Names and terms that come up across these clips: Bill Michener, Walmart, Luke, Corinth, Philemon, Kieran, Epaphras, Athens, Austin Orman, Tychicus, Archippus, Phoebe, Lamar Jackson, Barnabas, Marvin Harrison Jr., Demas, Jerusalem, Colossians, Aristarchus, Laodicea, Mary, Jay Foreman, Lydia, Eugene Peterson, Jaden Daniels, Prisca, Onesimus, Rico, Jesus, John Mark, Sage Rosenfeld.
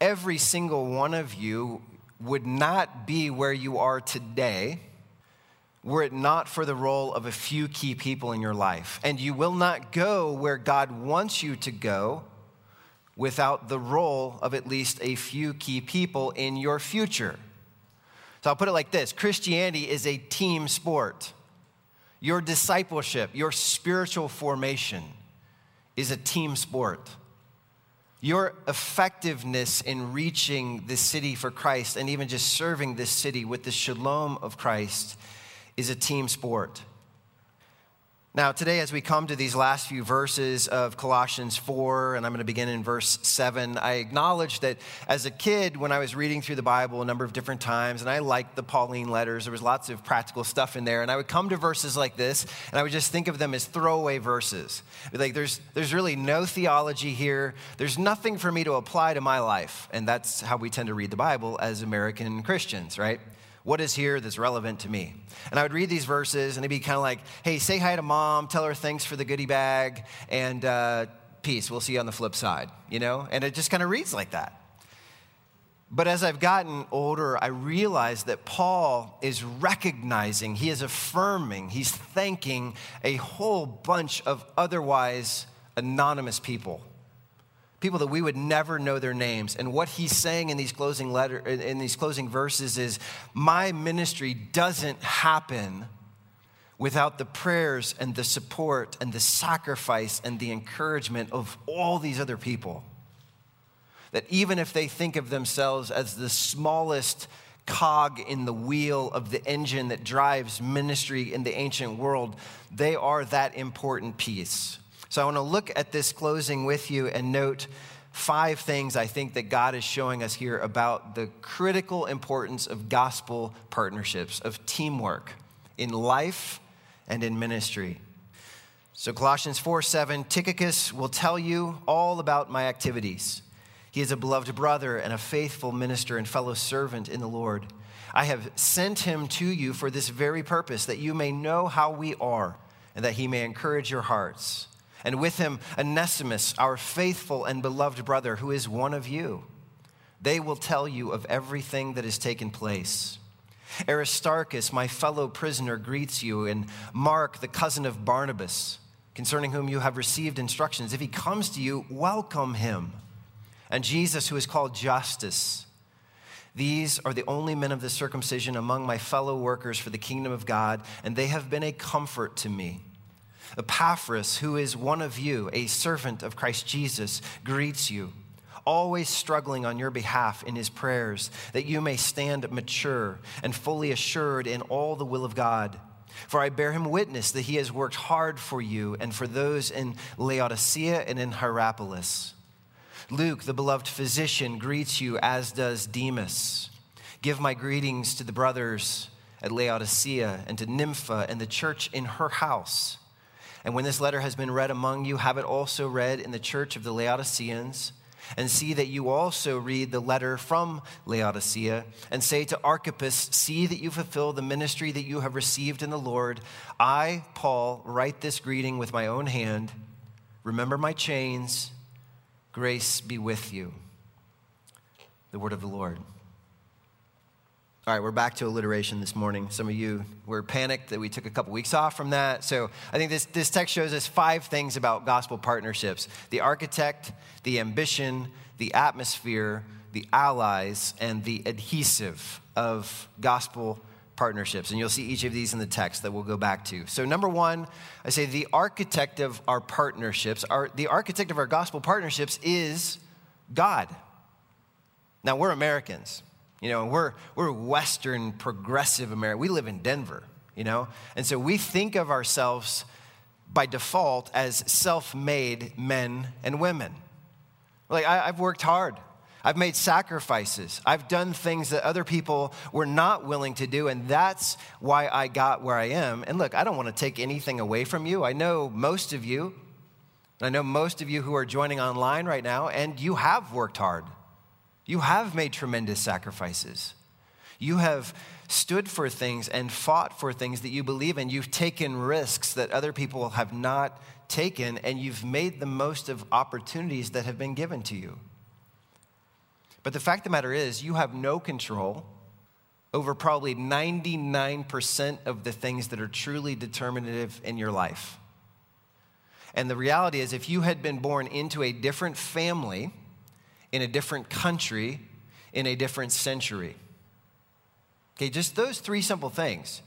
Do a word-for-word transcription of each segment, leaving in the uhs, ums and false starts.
every single one of you would not be where you are today were it not for the role of a few key people in your life. And you will not go where God wants you to go without the role of at least a few key people in your future. So I'll put it like this. Christianity is a team sport. Your discipleship, your spiritual formation is a team sport. Your effectiveness in reaching this city for Christ and even just serving this city with the shalom of Christ is a team sport. Now, today, as we come to these last few verses of Colossians four, and I'm going to begin in verse seven, I acknowledge that as a kid, when I was reading through the Bible a number of different times, and I liked the Pauline letters, there was lots of practical stuff in there, and I would come to verses like this, and I would just think of them as throwaway verses. Like, there's there's really no theology here. There's nothing for me to apply to my life, and that's how we tend to read the Bible as American Christians, right? What is here that's relevant to me? And I would read these verses, and it'd be kind of like, hey, say hi to mom, tell her thanks for the goodie bag, and uh, peace, we'll see you on the flip side, you know? And it just kind of reads like that. But as I've gotten older, I realized that Paul is recognizing, he is affirming, he's thanking a whole bunch of otherwise anonymous people. People that we would never know their names. And what he's saying in these closing letter, in these closing verses is, my ministry doesn't happen without the prayers and the support and the sacrifice and the encouragement of all these other people. That even if they think of themselves as the smallest cog in the wheel of the engine that drives ministry in the ancient world, they are that important piece. So I want to look at this closing with you and note five things I think that God is showing us here about the critical importance of gospel partnerships, of teamwork in life and in ministry. So Colossians four seven, Tychicus will tell you all about my activities. He is a beloved brother and a faithful minister and fellow servant in the Lord. I have sent him to you for this very purpose, that you may know how we are and that he may encourage your hearts. And with him, Onesimus, our faithful and beloved brother, who is one of you. They will tell you of everything that has taken place. Aristarchus, my fellow prisoner, greets you, and Mark, the cousin of Barnabas, concerning whom you have received instructions. If he comes to you, welcome him. And Jesus, who is called Justus. These are the only men of the circumcision among my fellow workers for the kingdom of God, and they have been a comfort to me. Epaphras, who is one of you, a servant of Christ Jesus, greets you, always struggling on your behalf in his prayers, that you may stand mature and fully assured in all the will of God. For I bear him witness that he has worked hard for you and for those in Laodicea and in Hierapolis. Luke, the beloved physician, greets you, as does Demas. Give my greetings to the brothers at Laodicea and to Nympha and the church in her house. And when this letter has been read among you, have it also read in the church of the Laodiceans, and see that you also read the letter from Laodicea, and say to Archippus, see that you fulfill the ministry that you have received in the Lord. I, Paul, write this greeting with my own hand. Remember my chains. Grace be with you. The word of the Lord. All right, we're back to alliteration this morning. Some of you were panicked that we took a couple weeks off from that. So I think this, this text shows us five things about gospel partnerships. The architect, the ambition, the atmosphere, the allies, and the adhesive of gospel partnerships. And you'll see each of these in the text that we'll go back to. So number one, I say the architect of our partnerships, our, the architect of our gospel partnerships is God. Now, we're Americans. You know, we're we're Western progressive America. We live in Denver, you know? And so we think of ourselves by default as self-made men and women. Like, I, I've worked hard. I've made sacrifices. I've done things that other people were not willing to do, and that's why I got where I am. And look, I don't want to take anything away from you. I know most of you, and I know most of you who are joining online right now, and you have worked hard. You have made tremendous sacrifices. You have stood for things and fought for things that you believe in. You've taken risks that other people have not taken, and you've made the most of opportunities that have been given to you. But the fact of the matter is, you have no control over probably ninety-nine percent of the things that are truly determinative in your life. And the reality is, if you had been born into a different family, in a different country, in a different century, okay, just those three simple things,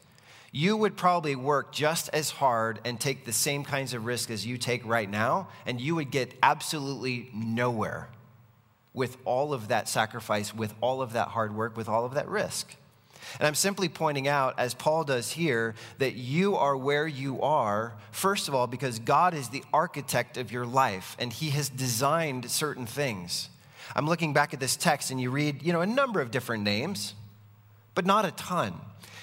you would probably work just as hard and take the same kinds of risks as you take right now, and you would get absolutely nowhere with all of that sacrifice, with all of that hard work, with all of that risk. And I'm simply pointing out, as Paul does here, that you are where you are, first of all, because God is the architect of your life, and he has designed certain things. I'm looking back at this text, and you read, you know, a number of different names, but not a ton.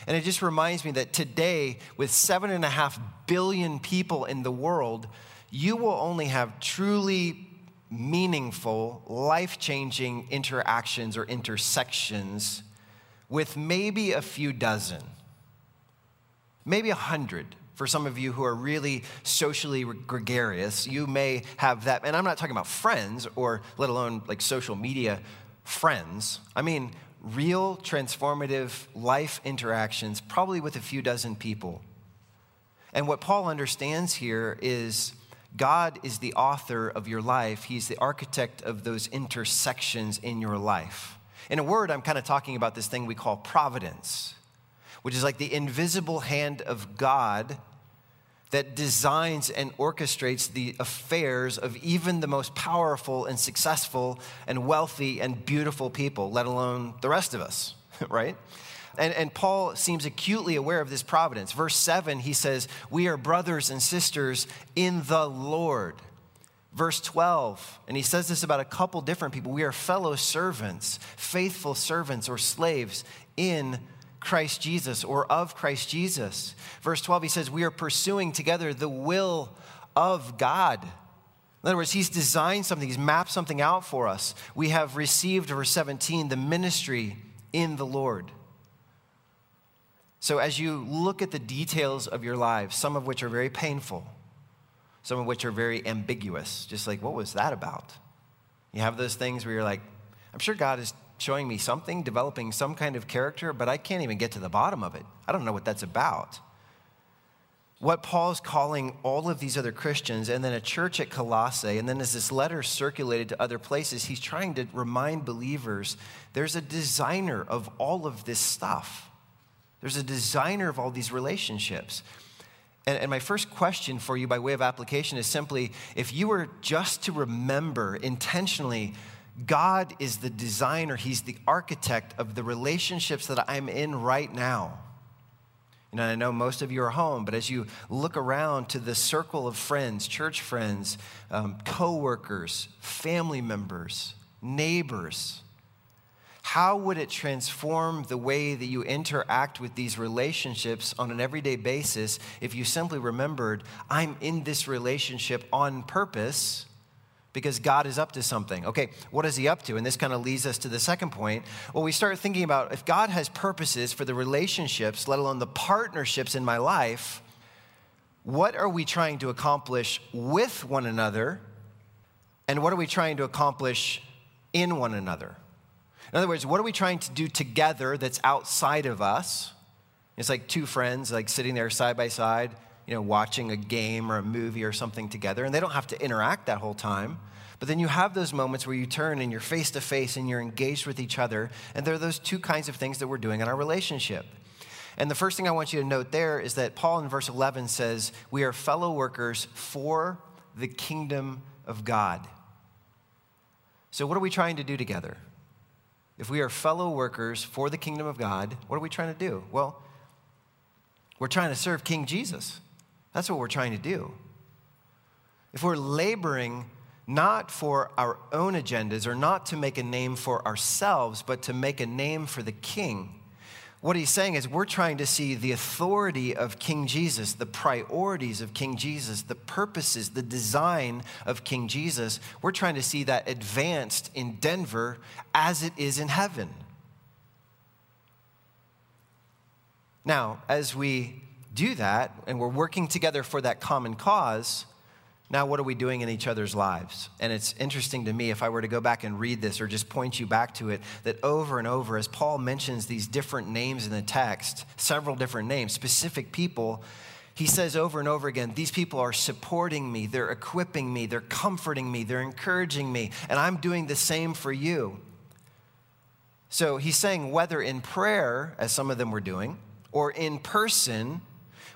And it just reminds me that today, with seven and a half billion people in the world, you will only have truly meaningful, life-changing interactions or intersections with maybe a few dozen, maybe a hundred. For some of you who are really socially gregarious, you may have that. And I'm not talking about friends or let alone like social media friends. I mean, real transformative life interactions, probably with a few dozen people. And what Paul understands here is God is the author of your life. He's the architect of those intersections in your life. In a word, I'm kind of talking about this thing we call providence, which is like the invisible hand of God that designs and orchestrates the affairs of even the most powerful and successful and wealthy and beautiful people, let alone the rest of us, right? And, and Paul seems acutely aware of this providence. Verse seven, he says, we are brothers and sisters in the Lord. Verse twelve, and he says this about a couple different people. We are fellow servants, faithful servants or slaves in Christ Jesus or of Christ Jesus. Verse twelve, he says, we are pursuing together the will of God. In other words, he's designed something. He's mapped something out for us. We have received, verse seventeen, the ministry in the Lord. So as you look at the details of your lives, some of which are very painful, some of which are very ambiguous, just like, what was that about? You have those things where you're like, I'm sure God is showing me something, developing some kind of character, but I can't even get to the bottom of it. I don't know what that's about. What Paul's calling all of these other Christians and then a church at Colossae, and then as this letter circulated to other places, he's trying to remind believers there's a designer of all of this stuff. There's a designer of all these relationships. And, and my first question for you by way of application is simply, if you were just to remember intentionally, God is the designer, he's the architect of the relationships that I'm in right now. And I know most of you are home, but as you look around to the circle of friends, church friends, um, co-workers, family members, neighbors, how would it transform the way that you interact with these relationships on an everyday basis if you simply remembered, I'm in this relationship on purpose because God is up to something? Okay, what is he up to? And this kind of leads us to the second point. Well, we start thinking about if God has purposes for the relationships, let alone the partnerships in my life, what are we trying to accomplish with one another? And what are we trying to accomplish in one another? In other words, what are we trying to do together that's outside of us? It's like two friends like sitting there side by side, you know, watching a game or a movie or something together, and they don't have to interact that whole time. But then you have those moments where you turn and you're face to face and you're engaged with each other, and there are those two kinds of things that we're doing in our relationship. And the first thing I want you to note there is that Paul in verse eleven says, we are fellow workers for the kingdom of God. So what are we trying to do together? If we are fellow workers for the kingdom of God, what are we trying to do? Well, we're trying to serve King Jesus. That's what we're trying to do. If we're laboring not for our own agendas or not to make a name for ourselves, but to make a name for the King, what he's saying is we're trying to see the authority of King Jesus, the priorities of King Jesus, the purposes, the design of King Jesus. We're trying to see that advanced in Denver as it is in heaven. Now, as we do that and we're working together for that common cause, Now, what are we doing in each other's lives? And it's interesting to me, if I were to go back and read this or just point you back to it, that over and over, as Paul mentions these different names in the text, several different names, specific people, he says over and over again, these people are supporting me, they're equipping me, they're comforting me, they're encouraging me, and I'm doing the same for you. So he's saying whether in prayer, as some of them were doing, or in person,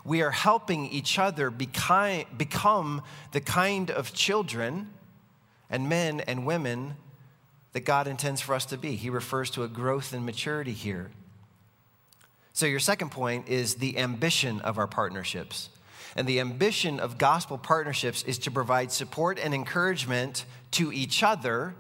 we are helping each other become the kind of children and men and women that God intends for us to be. He refers to a growth and maturity here. So your second point is the ambition of our partnerships. And the ambition of gospel partnerships is to provide support and encouragement to each other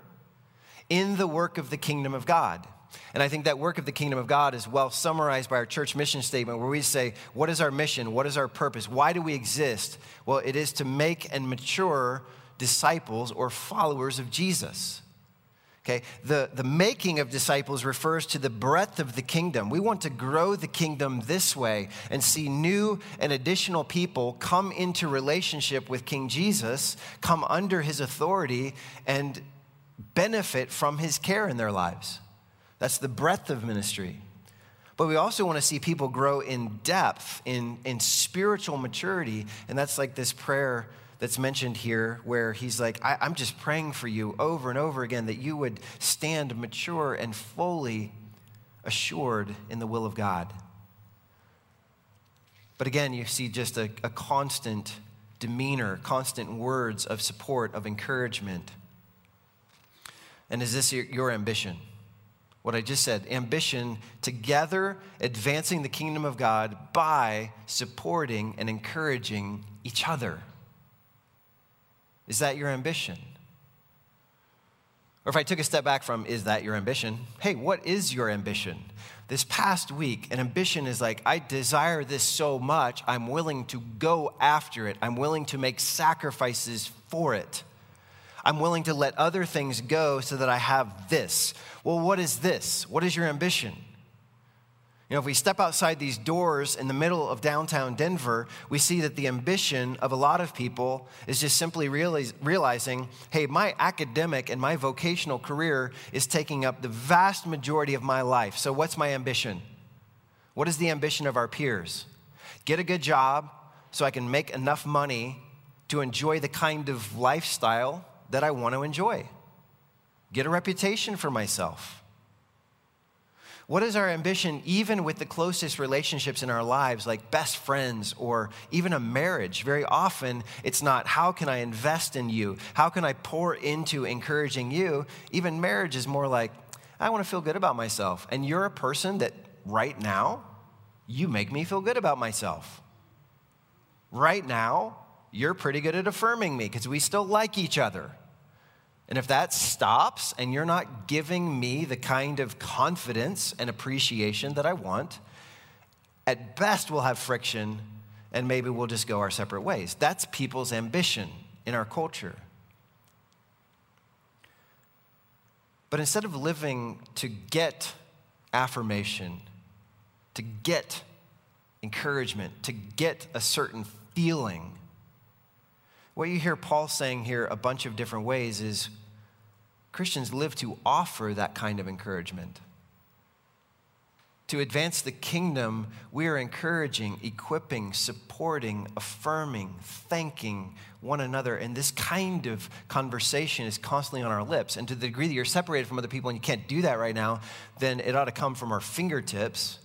in the work of the kingdom of God. And I think that work of the kingdom of God is well summarized by our church mission statement, where we say, what is our mission? What is our purpose? Why do we exist? Well, it is to make and mature disciples or followers of Jesus. Okay, the, the making of disciples refers to the breadth of the kingdom. We want to grow the kingdom this way and see new and additional people come into relationship with King Jesus, come under his authority, and benefit from his care in their lives. That's the breadth of ministry. But we also want to see people grow in depth, in, in spiritual maturity. And that's like this prayer that's mentioned here, where he's like, I, I'm just praying for you over and over again that you would stand mature and fully assured in the will of God. But again, you see just a, a constant demeanor, constant words of support, of encouragement. And is this your, your ambition? What I just said, ambition, together advancing the kingdom of God by supporting and encouraging each other. Is that your ambition? Or if I took a step back from, is that your ambition? Hey, what is your ambition? This past week, an ambition is like, I desire this so much, I'm willing to go after it. I'm willing to make sacrifices for it. I'm willing to let other things go so that I have this. Well, what is this? What is your ambition? You know, if we step outside these doors in the middle of downtown Denver, we see that the ambition of a lot of people is just simply realize, realizing, hey, my academic and my vocational career is taking up the vast majority of my life. So what's my ambition? What is the ambition of our peers? Get a good job so I can make enough money to enjoy the kind of lifestyle that I want to enjoy. Get a reputation for myself. What is our ambition even with the closest relationships in our lives, like best friends or even a marriage? Very often, it's not how can I invest in you? How can I pour into encouraging you? Even marriage is more like, I want to feel good about myself. And you're a person that right now, you make me feel good about myself. Right now, you're pretty good at affirming me because we still like each other. And if that stops and you're not giving me the kind of confidence and appreciation that I want, at best we'll have friction and maybe we'll just go our separate ways. That's people's ambition in our culture. But instead of living to get affirmation, to get encouragement, to get a certain feeling, what you hear Paul saying here a bunch of different ways is Christians live to offer that kind of encouragement. To advance the kingdom, we are encouraging, equipping, supporting, affirming, thanking one another. And this kind of conversation is constantly on our lips. And to the degree that you're separated from other people and you can't do that right now, then it ought to come from our fingertips,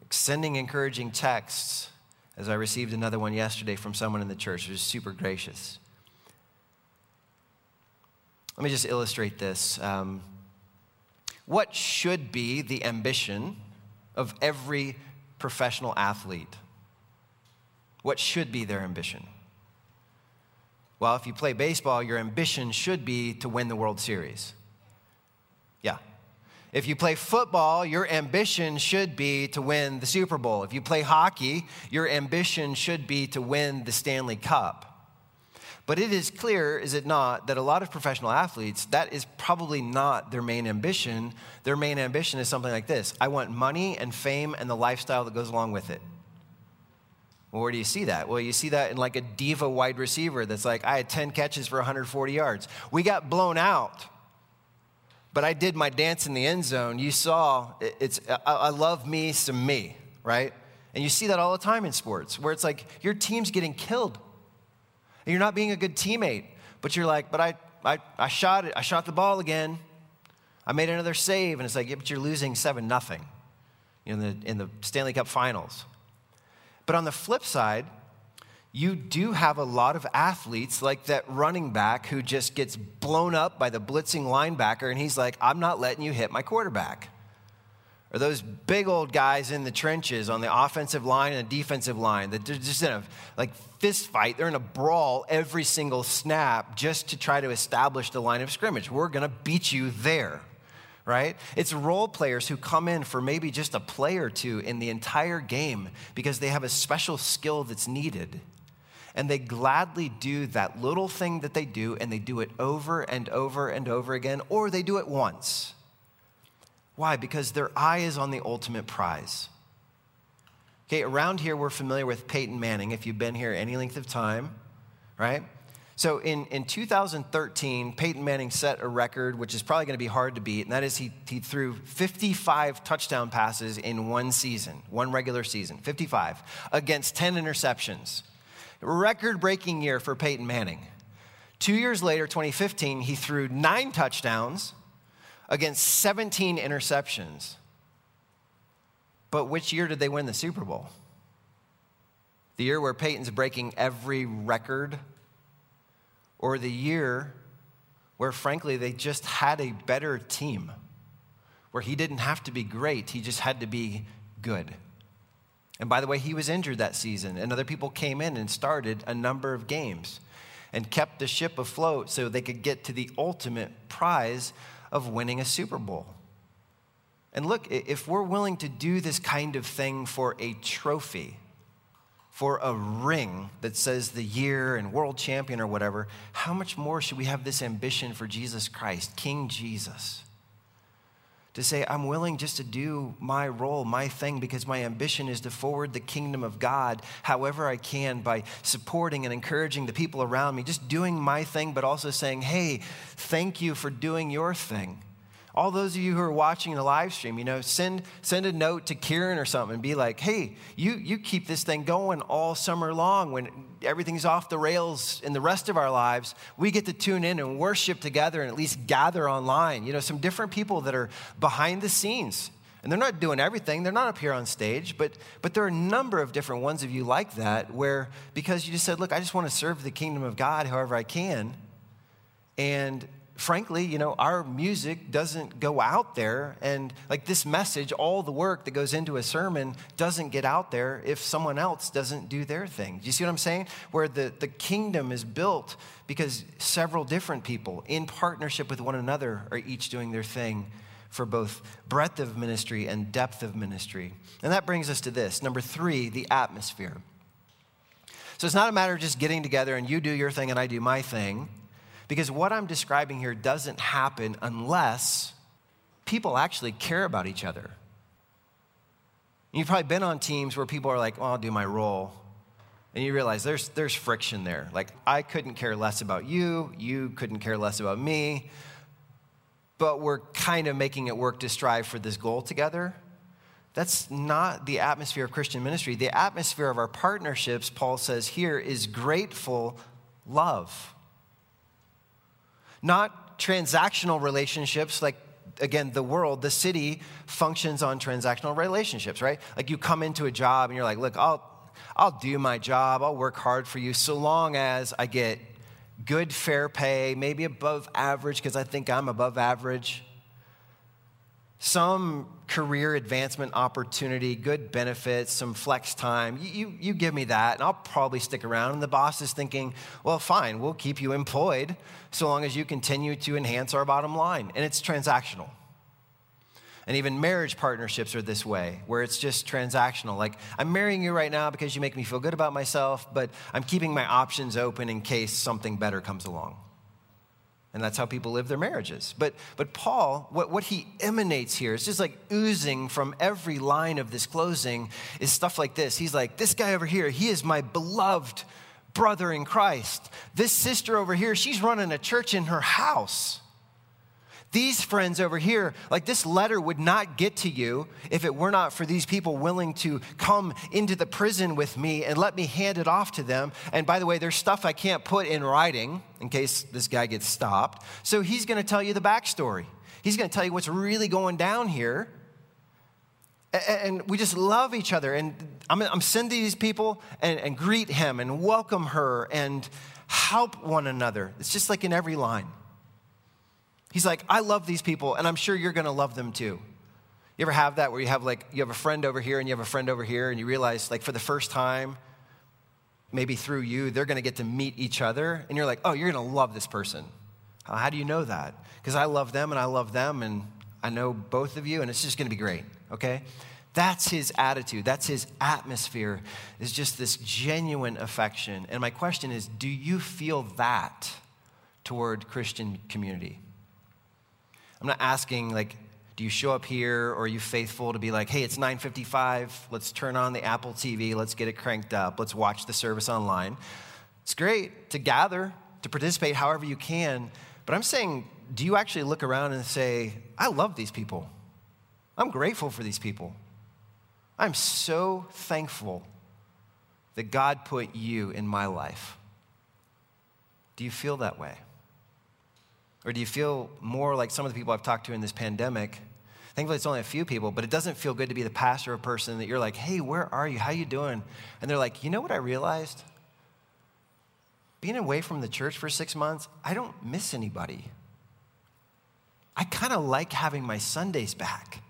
like sending encouraging texts. As I received another one yesterday from someone in the church who was super gracious. Let me just illustrate this. Um, what should be the ambition of every professional athlete? What should be their ambition? Well, if you play baseball, your ambition should be to win the World Series. Yeah. If you play football, your ambition should be to win the Super Bowl. If you play hockey, your ambition should be to win the Stanley Cup. But it is clear, is it not, that a lot of professional athletes, that is probably not their main ambition. Their main ambition is something like this. I want money and fame and the lifestyle that goes along with it. Well, where do you see that? Well, you see that in like a diva wide receiver that's like, I had ten catches for one hundred forty yards. We got blown out, but I did my dance in the end zone. You saw, it's I love me some me, right? And you see that all the time in sports where it's like your team's getting killed and you're not being a good teammate, but you're like, but I I, I shot it. I shot the ball again. I made another save. And it's like, yeah, but you're losing seven nothing in the, in the Stanley Cup finals. But on the flip side, you do have a lot of athletes like that running back who just gets blown up by the blitzing linebacker, and he's like, I'm not letting you hit my quarterback. Or those big old guys in the trenches on the offensive line and the defensive line that they're just in a like fist fight. They're in a brawl every single snap just to try to establish the line of scrimmage. We're going to beat you there, right? It's role players who come in for maybe just a play or two in the entire game because they have a special skill that's needed. And they gladly do that little thing that they do, and they do it over and over and over again, or they do it once. Why? Because their eye is on the ultimate prize. Okay, around here, we're familiar with Peyton Manning, if you've been here any length of time, right? So in, in two thousand thirteen, Peyton Manning set a record, which is probably going to be hard to beat, and that is he, he threw fifty-five touchdown passes in one season, one regular season, fifty-five, against ten interceptions. Record-breaking year for Peyton Manning. Two years later, twenty fifteen, he threw nine touchdowns against seventeen interceptions. But which year did they win the Super Bowl? The year where Peyton's breaking every record? Or the year where, frankly, they just had a better team? Where he didn't have to be great, he just had to be good. And by the way, he was injured that season, and other people came in and started a number of games and kept the ship afloat so they could get to the ultimate prize of winning a Super Bowl. And look, if we're willing to do this kind of thing for a trophy, for a ring that says the year and world champion or whatever, how much more should we have this ambition for Jesus Christ, King Jesus? To say, I'm willing just to do my role, my thing, because my ambition is to forward the kingdom of God however I can by supporting and encouraging the people around me, just doing my thing, but also saying, hey, thank you for doing your thing. All those of you who are watching the live stream, you know, send send a note to Kieran or something and be like, hey, you you keep this thing going all summer long when everything's off the rails in the rest of our lives. We get to tune in and worship together and at least gather online. You know, some different people that are behind the scenes. And they're not doing everything. They're not up here on stage. But but there are a number of different ones of you like that where because you just said, look, I just want to serve the kingdom of God however I can. And frankly, you know, our music doesn't go out there, and like this message, all the work that goes into a sermon doesn't get out there if someone else doesn't do their thing. Do you see what I'm saying? Where the, the kingdom is built because several different people in partnership with one another are each doing their thing for both breadth of ministry and depth of ministry. And that brings us to this, number three, the atmosphere. So it's not a matter of just getting together and you do your thing and I do my thing. Because what I'm describing here doesn't happen unless people actually care about each other. You've probably been on teams where people are like, well, I'll do my role. And you realize there's there's friction there. Like, I couldn't care less about you. You couldn't care less about me. But we're kind of making it work to strive for this goal together. That's not the atmosphere of Christian ministry. The atmosphere of our partnerships, Paul says here, is grateful love. Not transactional relationships like, again, the world, the city functions on transactional relationships, right? Like you come into a job and you're like, look, I'll I'll do my job. I'll work hard for you so long as I get good fair pay, maybe above average because I think I'm above average. Some career advancement opportunity, good benefits, some flex time. You, you, you give me that, and I'll probably stick around. And the boss is thinking, well, fine, we'll keep you employed so long as you continue to enhance our bottom line. And it's transactional. And even marriage partnerships are this way, where it's just transactional. Like, I'm marrying you right now because you make me feel good about myself, but I'm keeping my options open in case something better comes along. And that's how people live their marriages. But but Paul, what, what he emanates here is just like oozing from every line of this closing is stuff like this. He's like, this guy over here, he is my beloved brother in Christ. This sister over here, she's running a church in her house. These friends over here, like this letter would not get to you if it were not for these people willing to come into the prison with me and let me hand it off to them. And by the way, there's stuff I can't put in writing in case this guy gets stopped. So he's going to tell you the backstory. He's going to tell you what's really going down here. And we just love each other. And I'm sending these people and, and greet him and welcome her and help one another. It's just like in every line. He's like, I love these people, and I'm sure you're going to love them too. You ever have that where you have like, you have a friend over here and you have a friend over here, and you realize like for the first time, maybe through you, they're going to get to meet each other. And you're like, oh, you're going to love this person. How do you know that? Because I love them and I love them and I know both of you, and it's just going to be great, okay? That's his attitude. That's his atmosphere, is just this genuine affection. And my question is, do you feel that toward Christian community? I'm not asking, like, do you show up here or are you faithful to be like, hey, it's nine fifty-five, let's turn on the Apple T V, let's get it cranked up, let's watch the service online. It's great to gather, to participate however you can, but I'm saying, do you actually look around and say, I love these people. I'm grateful for these people. I'm so thankful that God put you in my life. Do you feel that way? Or do you feel more like some of the people I've talked to in this pandemic? Thankfully, it's only a few people, but it doesn't feel good to be the pastor or person that you're like, hey, where are you? How you doing? And they're like, you know what I realized? Being away from the church for six months, I don't miss anybody. I kind of like having my Sundays back.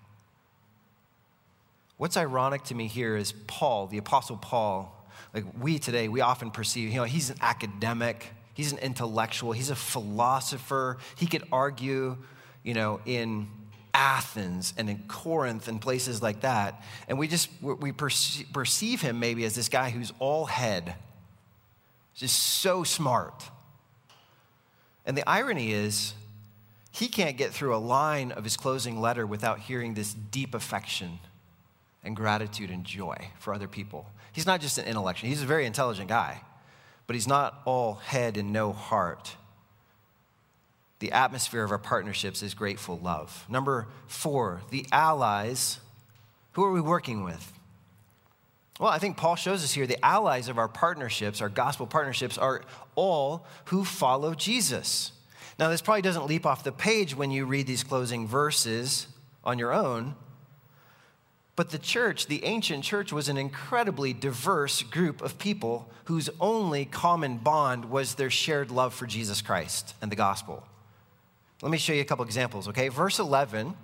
What's ironic to me here is Paul, the Apostle Paul, like we today, we often perceive, you know, he's an academic. He's an intellectual. He's a philosopher. He could argue, you know, in Athens and in Corinth and places like that. And we just, we perceive him maybe as this guy who's all head, just so smart. And the irony is he can't get through a line of his closing letter without hearing this deep affection and gratitude and joy for other people. He's not just an intellectual. He's a very intelligent guy. But he's not all head and no heart. The atmosphere of our partnerships is grateful love. Number four, the allies. Who are we working with? Well, I think Paul shows us here the allies of our partnerships, our gospel partnerships, are all who follow Jesus. Now, this probably doesn't leap off the page when you read these closing verses on your own. But the church, the ancient church, was an incredibly diverse group of people whose only common bond was their shared love for Jesus Christ and the gospel. Let me show you a couple examples, okay? Verse eleven,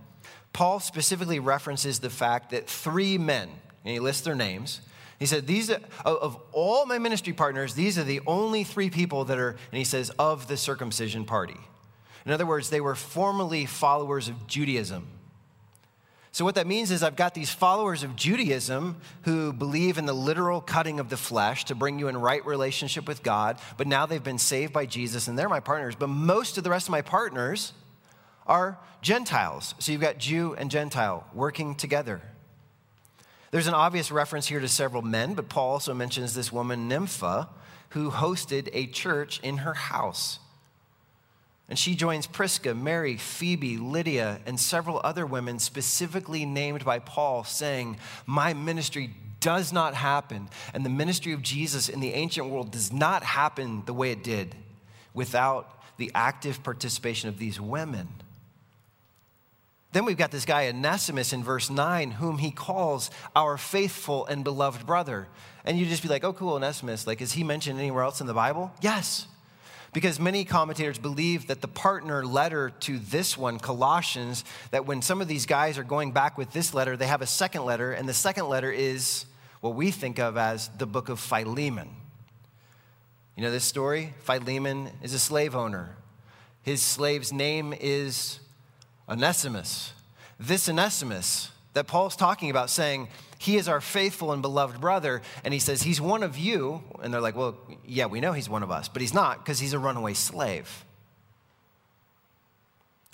Paul specifically references the fact that three men, and he lists their names. He said, "These are, of all my ministry partners, these are the only three people that are," and he says, "of the circumcision party." In other words, they were formerly followers of Judaism. So what that means is I've got these followers of Judaism who believe in the literal cutting of the flesh to bring you in right relationship with God, but now they've been saved by Jesus and they're my partners. But most of the rest of my partners are Gentiles. So you've got Jew and Gentile working together. There's an obvious reference here to several men, but Paul also mentions this woman, Nympha, who hosted a church in her house. And she joins Prisca, Mary, Phoebe, Lydia, and several other women specifically named by Paul, saying, my ministry does not happen, and the ministry of Jesus in the ancient world does not happen the way it did without the active participation of these women. Then we've got this guy, Onesimus, in verse nine, whom he calls our faithful and beloved brother. And you just be like, oh, cool, Onesimus. Like, is he mentioned anywhere else in the Bible? Yes. Because many commentators believe that the partner letter to this one, Colossians, that when some of these guys are going back with this letter, they have a second letter, and the second letter is what we think of as the book of Philemon. You know this story? Philemon is a slave owner. His slave's name is Onesimus. This Onesimus that Paul's talking about, saying, he is our faithful and beloved brother. And he says, he's one of you. And they're like, well, yeah, we know he's one of us, but he's not because he's a runaway slave.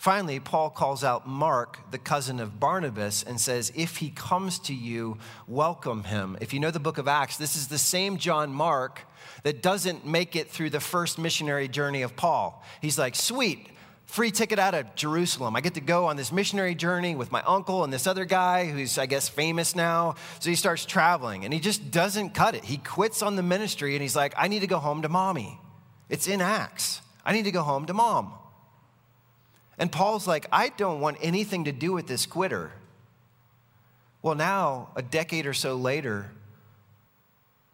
Finally, Paul calls out Mark, the cousin of Barnabas, and says, if he comes to you, welcome him. If you know the book of Acts, this is the same John Mark that doesn't make it through the first missionary journey of Paul. He's like, sweet, free ticket out of Jerusalem. I get to go on this missionary journey with my uncle and this other guy who's, I guess, famous now. So he starts traveling, and he just doesn't cut it. He quits on the ministry, and he's like, I need to go home to mommy. It's in Acts. I need to go home to mom. And Paul's like, I don't want anything to do with this quitter. Well, now, a decade or so later,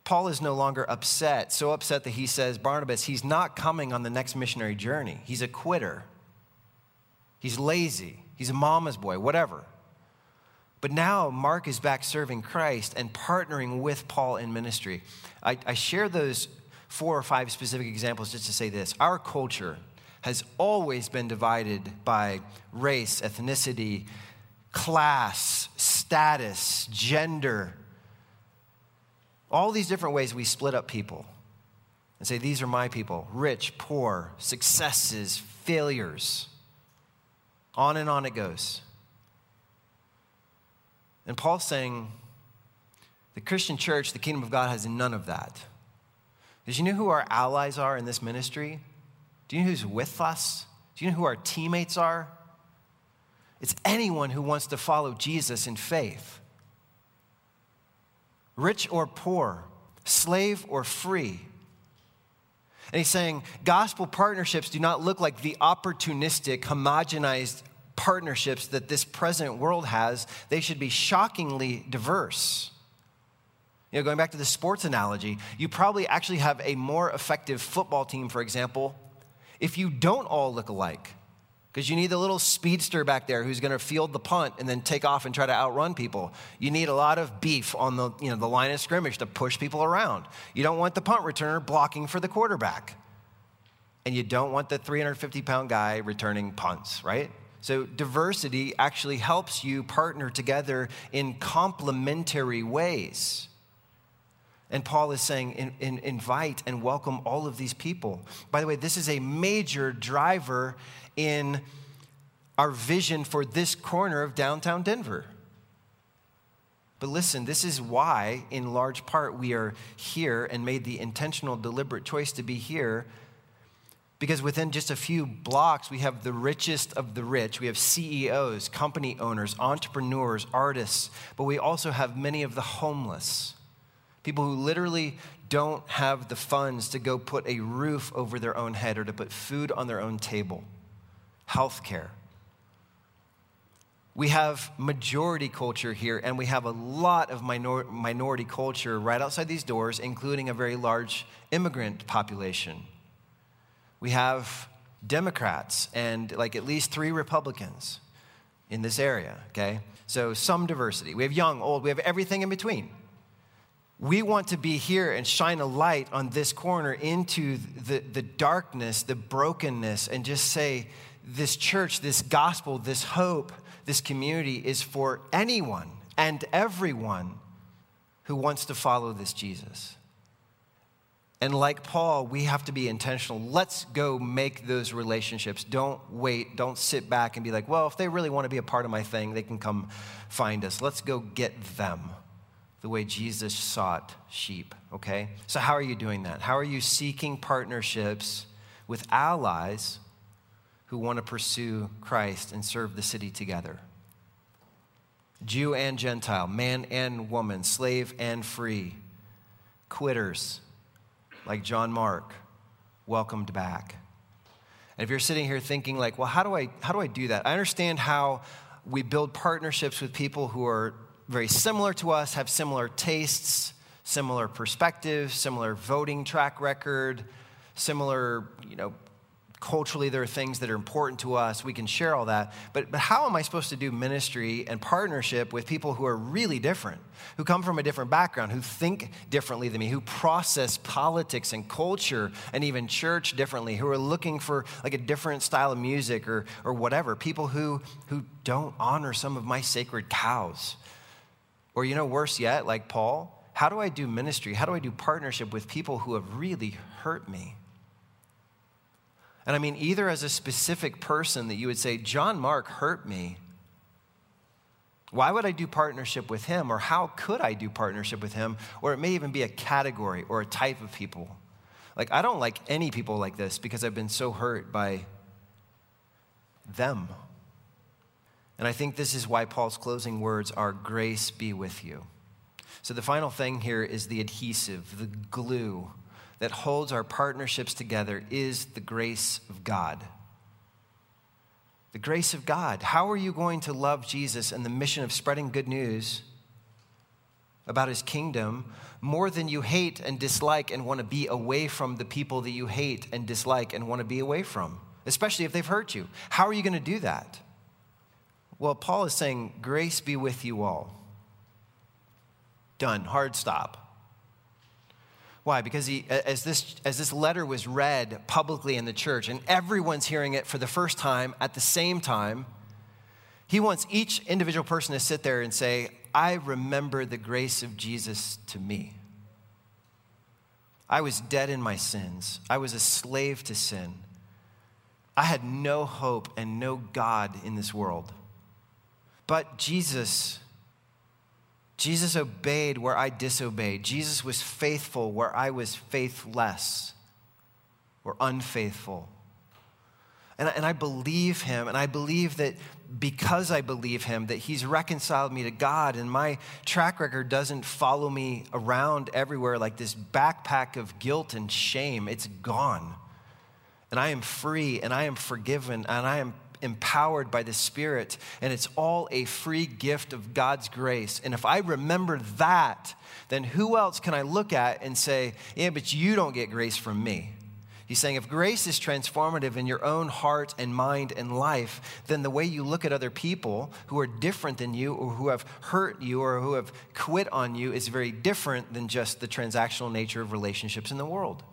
Paul is no longer upset, so upset that he says, Barnabas, he's not coming on the next missionary journey. He's a quitter. He's lazy. He's a mama's boy, whatever. But now Mark is back serving Christ and partnering with Paul in ministry. I, I share those four or five specific examples just to say this. Our culture has always been divided by race, ethnicity, class, status, gender. All these different ways we split up people and say, these are my people, rich, poor, successes, failures. On and on it goes. And Paul's saying, the Christian church, the kingdom of God, has none of that. Because you know who our allies are in this ministry? Do you know who's with us? Do you know who our teammates are? It's anyone who wants to follow Jesus in faith. Rich or poor, slave or free. And he's saying gospel partnerships do not look like the opportunistic, homogenized partnerships that this present world has. They should be shockingly diverse. You know, going back to the sports analogy, you probably actually have a more effective football team, for example, if you don't all look alike, because you need the little speedster back there who's going to field the punt and then take off and try to outrun people. You need a lot of beef on the, you know, the line of scrimmage to push people around. You don't want the punt returner blocking for the quarterback. And you don't want the three hundred fifty pound guy returning punts, right? So diversity actually helps you partner together in complementary ways. And Paul is saying, in, in, invite and welcome all of these people. By the way, this is a major driver in our vision for this corner of downtown Denver. But listen, this is why, in large part, we are here and made the intentional, deliberate choice to be here. Because within just a few blocks, we have the richest of the rich. We have C E Os, company owners, entrepreneurs, artists. But we also have many of the homeless. People who literally don't have the funds to go put a roof over their own head or to put food on their own table, healthcare. We have majority culture here, and we have a lot of minor- minority culture right outside these doors, including a very large immigrant population. We have Democrats and like at least three Republicans in this area, okay? So some diversity. We have young, old, we have everything in between. We want to be here and shine a light on this corner into the, the darkness, the brokenness, and just say, this church, this gospel, this hope, this community is for anyone and everyone who wants to follow this Jesus. And like Paul, we have to be intentional. Let's go make those relationships. Don't wait. Don't sit back and be like, well, if they really want to be a part of my thing, they can come find us. Let's go get them. The way Jesus sought sheep, okay? So how are you doing that? How are you seeking partnerships with allies who want to pursue Christ and serve the city together? Jew and Gentile, man and woman, slave and free, quitters like John Mark, welcomed back. And if you're sitting here thinking like, well, how do I how do I do that? I understand how we build partnerships with people who are very similar to us, have similar tastes, similar perspectives, similar voting track record, similar, you know, culturally there are things that are important to us. We can share all that. But, but how am I supposed to do ministry and partnership with people who are really different, who come from a different background, who think differently than me, who process politics and culture and even church differently, who are looking for like a different style of music or or whatever, people who who don't honor some of my sacred cows? Or, you know, worse yet, like Paul, how do I do ministry? How do I do partnership with people who have really hurt me? And I mean, either as a specific person that you would say, John Mark hurt me. Why would I do partnership with him? Or how could I do partnership with him? Or it may even be a category or a type of people. Like, I don't like any people like this because I've been so hurt by them. And I think this is why Paul's closing words are, grace be with you. So the final thing here is the adhesive, the glue that holds our partnerships together is the grace of God. The grace of God. How are you going to love Jesus and the mission of spreading good news about his kingdom more than you hate and dislike and want to be away from the people that you hate and dislike and want to be away from, especially if they've hurt you? How are you going to do that? Well, Paul is saying, grace be with you all. Done. Hard stop. Why? Because he, as this as this letter was read publicly in the church, and everyone's hearing it for the first time at the same time, he wants each individual person to sit there and say, I remember the grace of Jesus to me. I was dead in my sins. I was a slave to sin. I had no hope and no God in this world. But Jesus Jesus obeyed where I disobeyed. Jesus was faithful where I was faithless or unfaithful. And I, and I believe him, and I believe that because I believe him, that he's reconciled me to God, and my track record doesn't follow me around everywhere like this backpack of guilt and shame. It's gone. And I am free, and I am forgiven, and I am empowered by the Spirit, and it's all a free gift of God's grace. And if I remember that, then who else can I look at and say, yeah, but you don't get grace from me? He's saying if grace is transformative in your own heart and mind and life, then the way you look at other people who are different than you or who have hurt you or who have quit on you is very different than just the transactional nature of relationships in the world.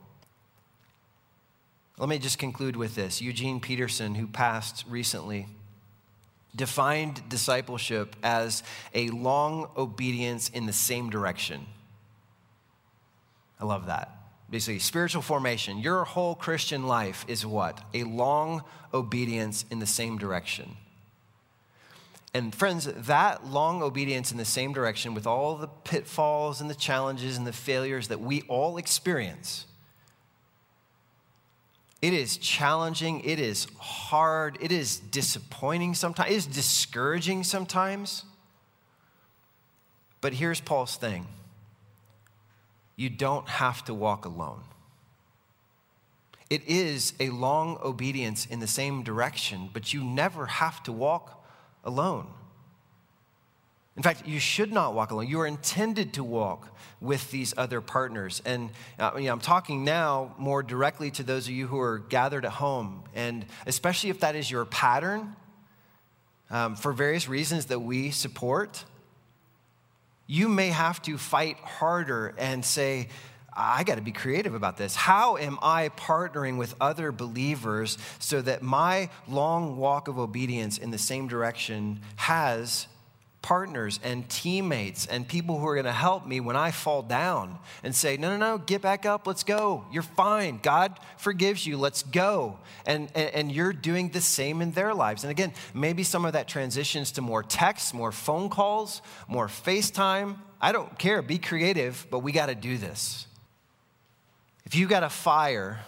Let me just conclude with this. Eugene Peterson, who passed recently, defined discipleship as a long obedience in the same direction. I love that. Basically, spiritual formation. Your whole Christian life is what? A long obedience in the same direction. And friends, that long obedience in the same direction, with all the pitfalls and the challenges and the failures that we all experience, it is challenging, it is hard, it is disappointing sometimes, it is discouraging sometimes. But here's Paul's thing. You don't have to walk alone. It is a long obedience in the same direction, but you never have to walk alone. In fact, you should not walk alone. You are intended to walk with these other partners. And uh, you know, I'm talking now more directly to those of you who are gathered at home. And especially if that is your pattern, um, for various reasons that we support, you may have to fight harder and say, I got to be creative about this. How am I partnering with other believers so that my long walk of obedience in the same direction has partners and teammates and people who are going to help me when I fall down and say, no, no, no, get back up. Let's go. You're fine. God forgives you. Let's go. And, and, and you're doing the same in their lives. And again, maybe some of that transitions to more texts, more phone calls, more FaceTime. I don't care. Be creative, but we got to do this. If you got a fire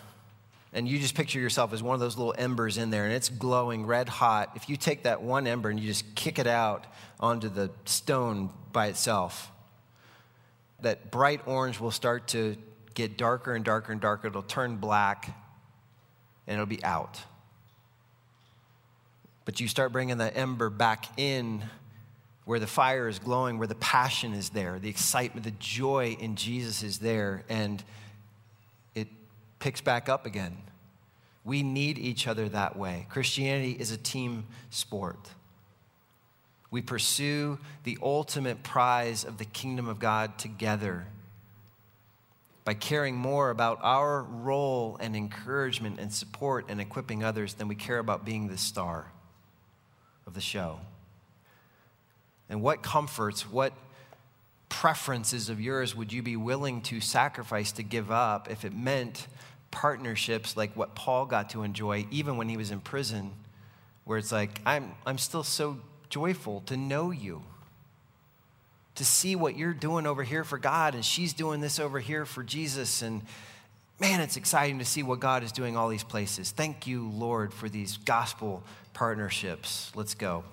and you just picture yourself as one of those little embers in there, and it's glowing red hot. If you take that one ember and you just kick it out onto the stone by itself, that bright orange will start to get darker and darker and darker. It'll turn black, and it'll be out. But you start bringing that ember back in where the fire is glowing, where the passion is there, the excitement, the joy in Jesus is there, and picks back up again. We need each other that way. Christianity is a team sport. We pursue the ultimate prize of the kingdom of God together by caring more about our role and encouragement and support and equipping others than we care about being the star of the show. And what comforts, what preferences of yours would you be willing to sacrifice, to give up if it meant partnerships like what Paul got to enjoy even when he was in prison, where it's like, I'm, I'm still so joyful to know you, to see what you're doing over here for God, and she's doing this over here for Jesus. And man, it's exciting to see what God is doing all these places. Thank you, Lord, for these gospel partnerships. Let's go.